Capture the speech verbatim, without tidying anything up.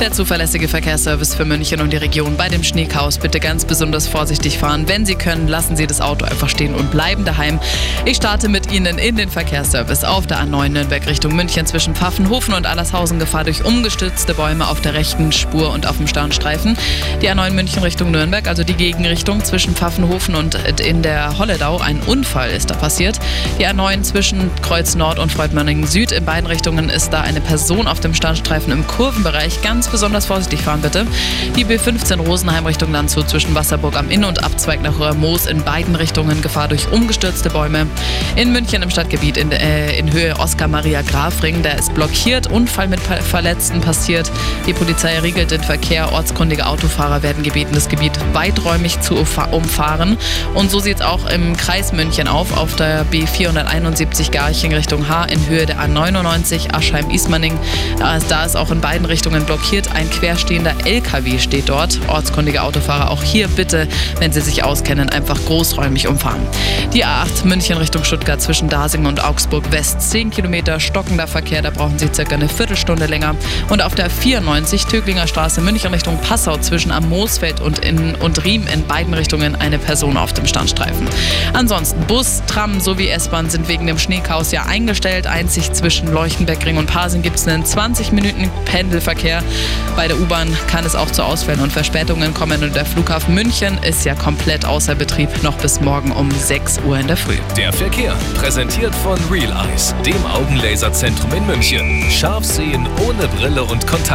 Der zuverlässige Verkehrsservice für München und die Region. Bei dem Schneechaos bitte ganz besonders vorsichtig fahren. Wenn Sie können, lassen Sie das Auto einfach stehen und bleiben daheim. Ich starte mit Ihnen in den Verkehrsservice auf der A neun Nürnberg Richtung München zwischen Pfaffenhofen und Allershausen. Gefahr durch umgestürzte Bäume auf der rechten Spur und auf dem Sternstreifen. Die A neun München Richtung Nürnberg, also die Gegenrichtung zwischen Pfaffenhofen und in der Holledau. Ein Unfall ist da passiert. Die A neun zwischen Kreuz Nord und Freimanning Süd. In beiden Richtungen ist da eine Person auf dem Sternstreifen im Kurvenbereich. Ganz besonders vorsichtig fahren bitte. Die B fünfzehn Rosenheim Richtung Landshut zwischen Wasserburg am Inn und Abzweig nach Römermoos. In beiden Richtungen Gefahr durch umgestürzte Bäume. In München im Stadtgebiet in, äh, in Höhe Oskar-Maria-Grafring. Der ist blockiert. Unfall mit Verletzten passiert. Die Polizei regelt den Verkehr. Ortskundige Autofahrer werden gebeten, das Gebiet weiträumig zu umfahren. Und so sieht es auch im Kreis München auf. Auf der B vierhunderteinundsiebzig Garching Richtung H in Höhe der A neunundneunzig Aschheim-Ismaning. Da ist, da ist auch in beiden Richtungen blockiert. Ein querstehender L K W steht dort. Ortskundige Autofahrer auch hier bitte, wenn Sie sich auskennen, einfach großräumig umfahren. Die A acht München Richtung Stuttgart zwischen Dasingen und Augsburg West. zehn Kilometer stockender Verkehr, da brauchen Sie circa eine Viertelstunde länger. Und auf der vierundneunzig Töginger Straße München Richtung Passau zwischen Ammoosfeld und, in, und Riem in beiden Richtungen eine Person auf dem Standstreifen. Ansonsten Bus, Tram sowie S-Bahn sind wegen dem Schneechaos ja eingestellt. Einzig zwischen Leuchtenbergring und Pasing gibt es einen zwanzig Minuten Pendelverkehr. Bei der U-Bahn kann es auch zu Ausfällen und Verspätungen kommen und der Flughafen München ist ja komplett außer Betrieb noch bis morgen um sechs Uhr in der Früh. Der Verkehr präsentiert von RealEyes, dem Augenlaserzentrum in München. Scharf sehen ohne Brille und Kontakt.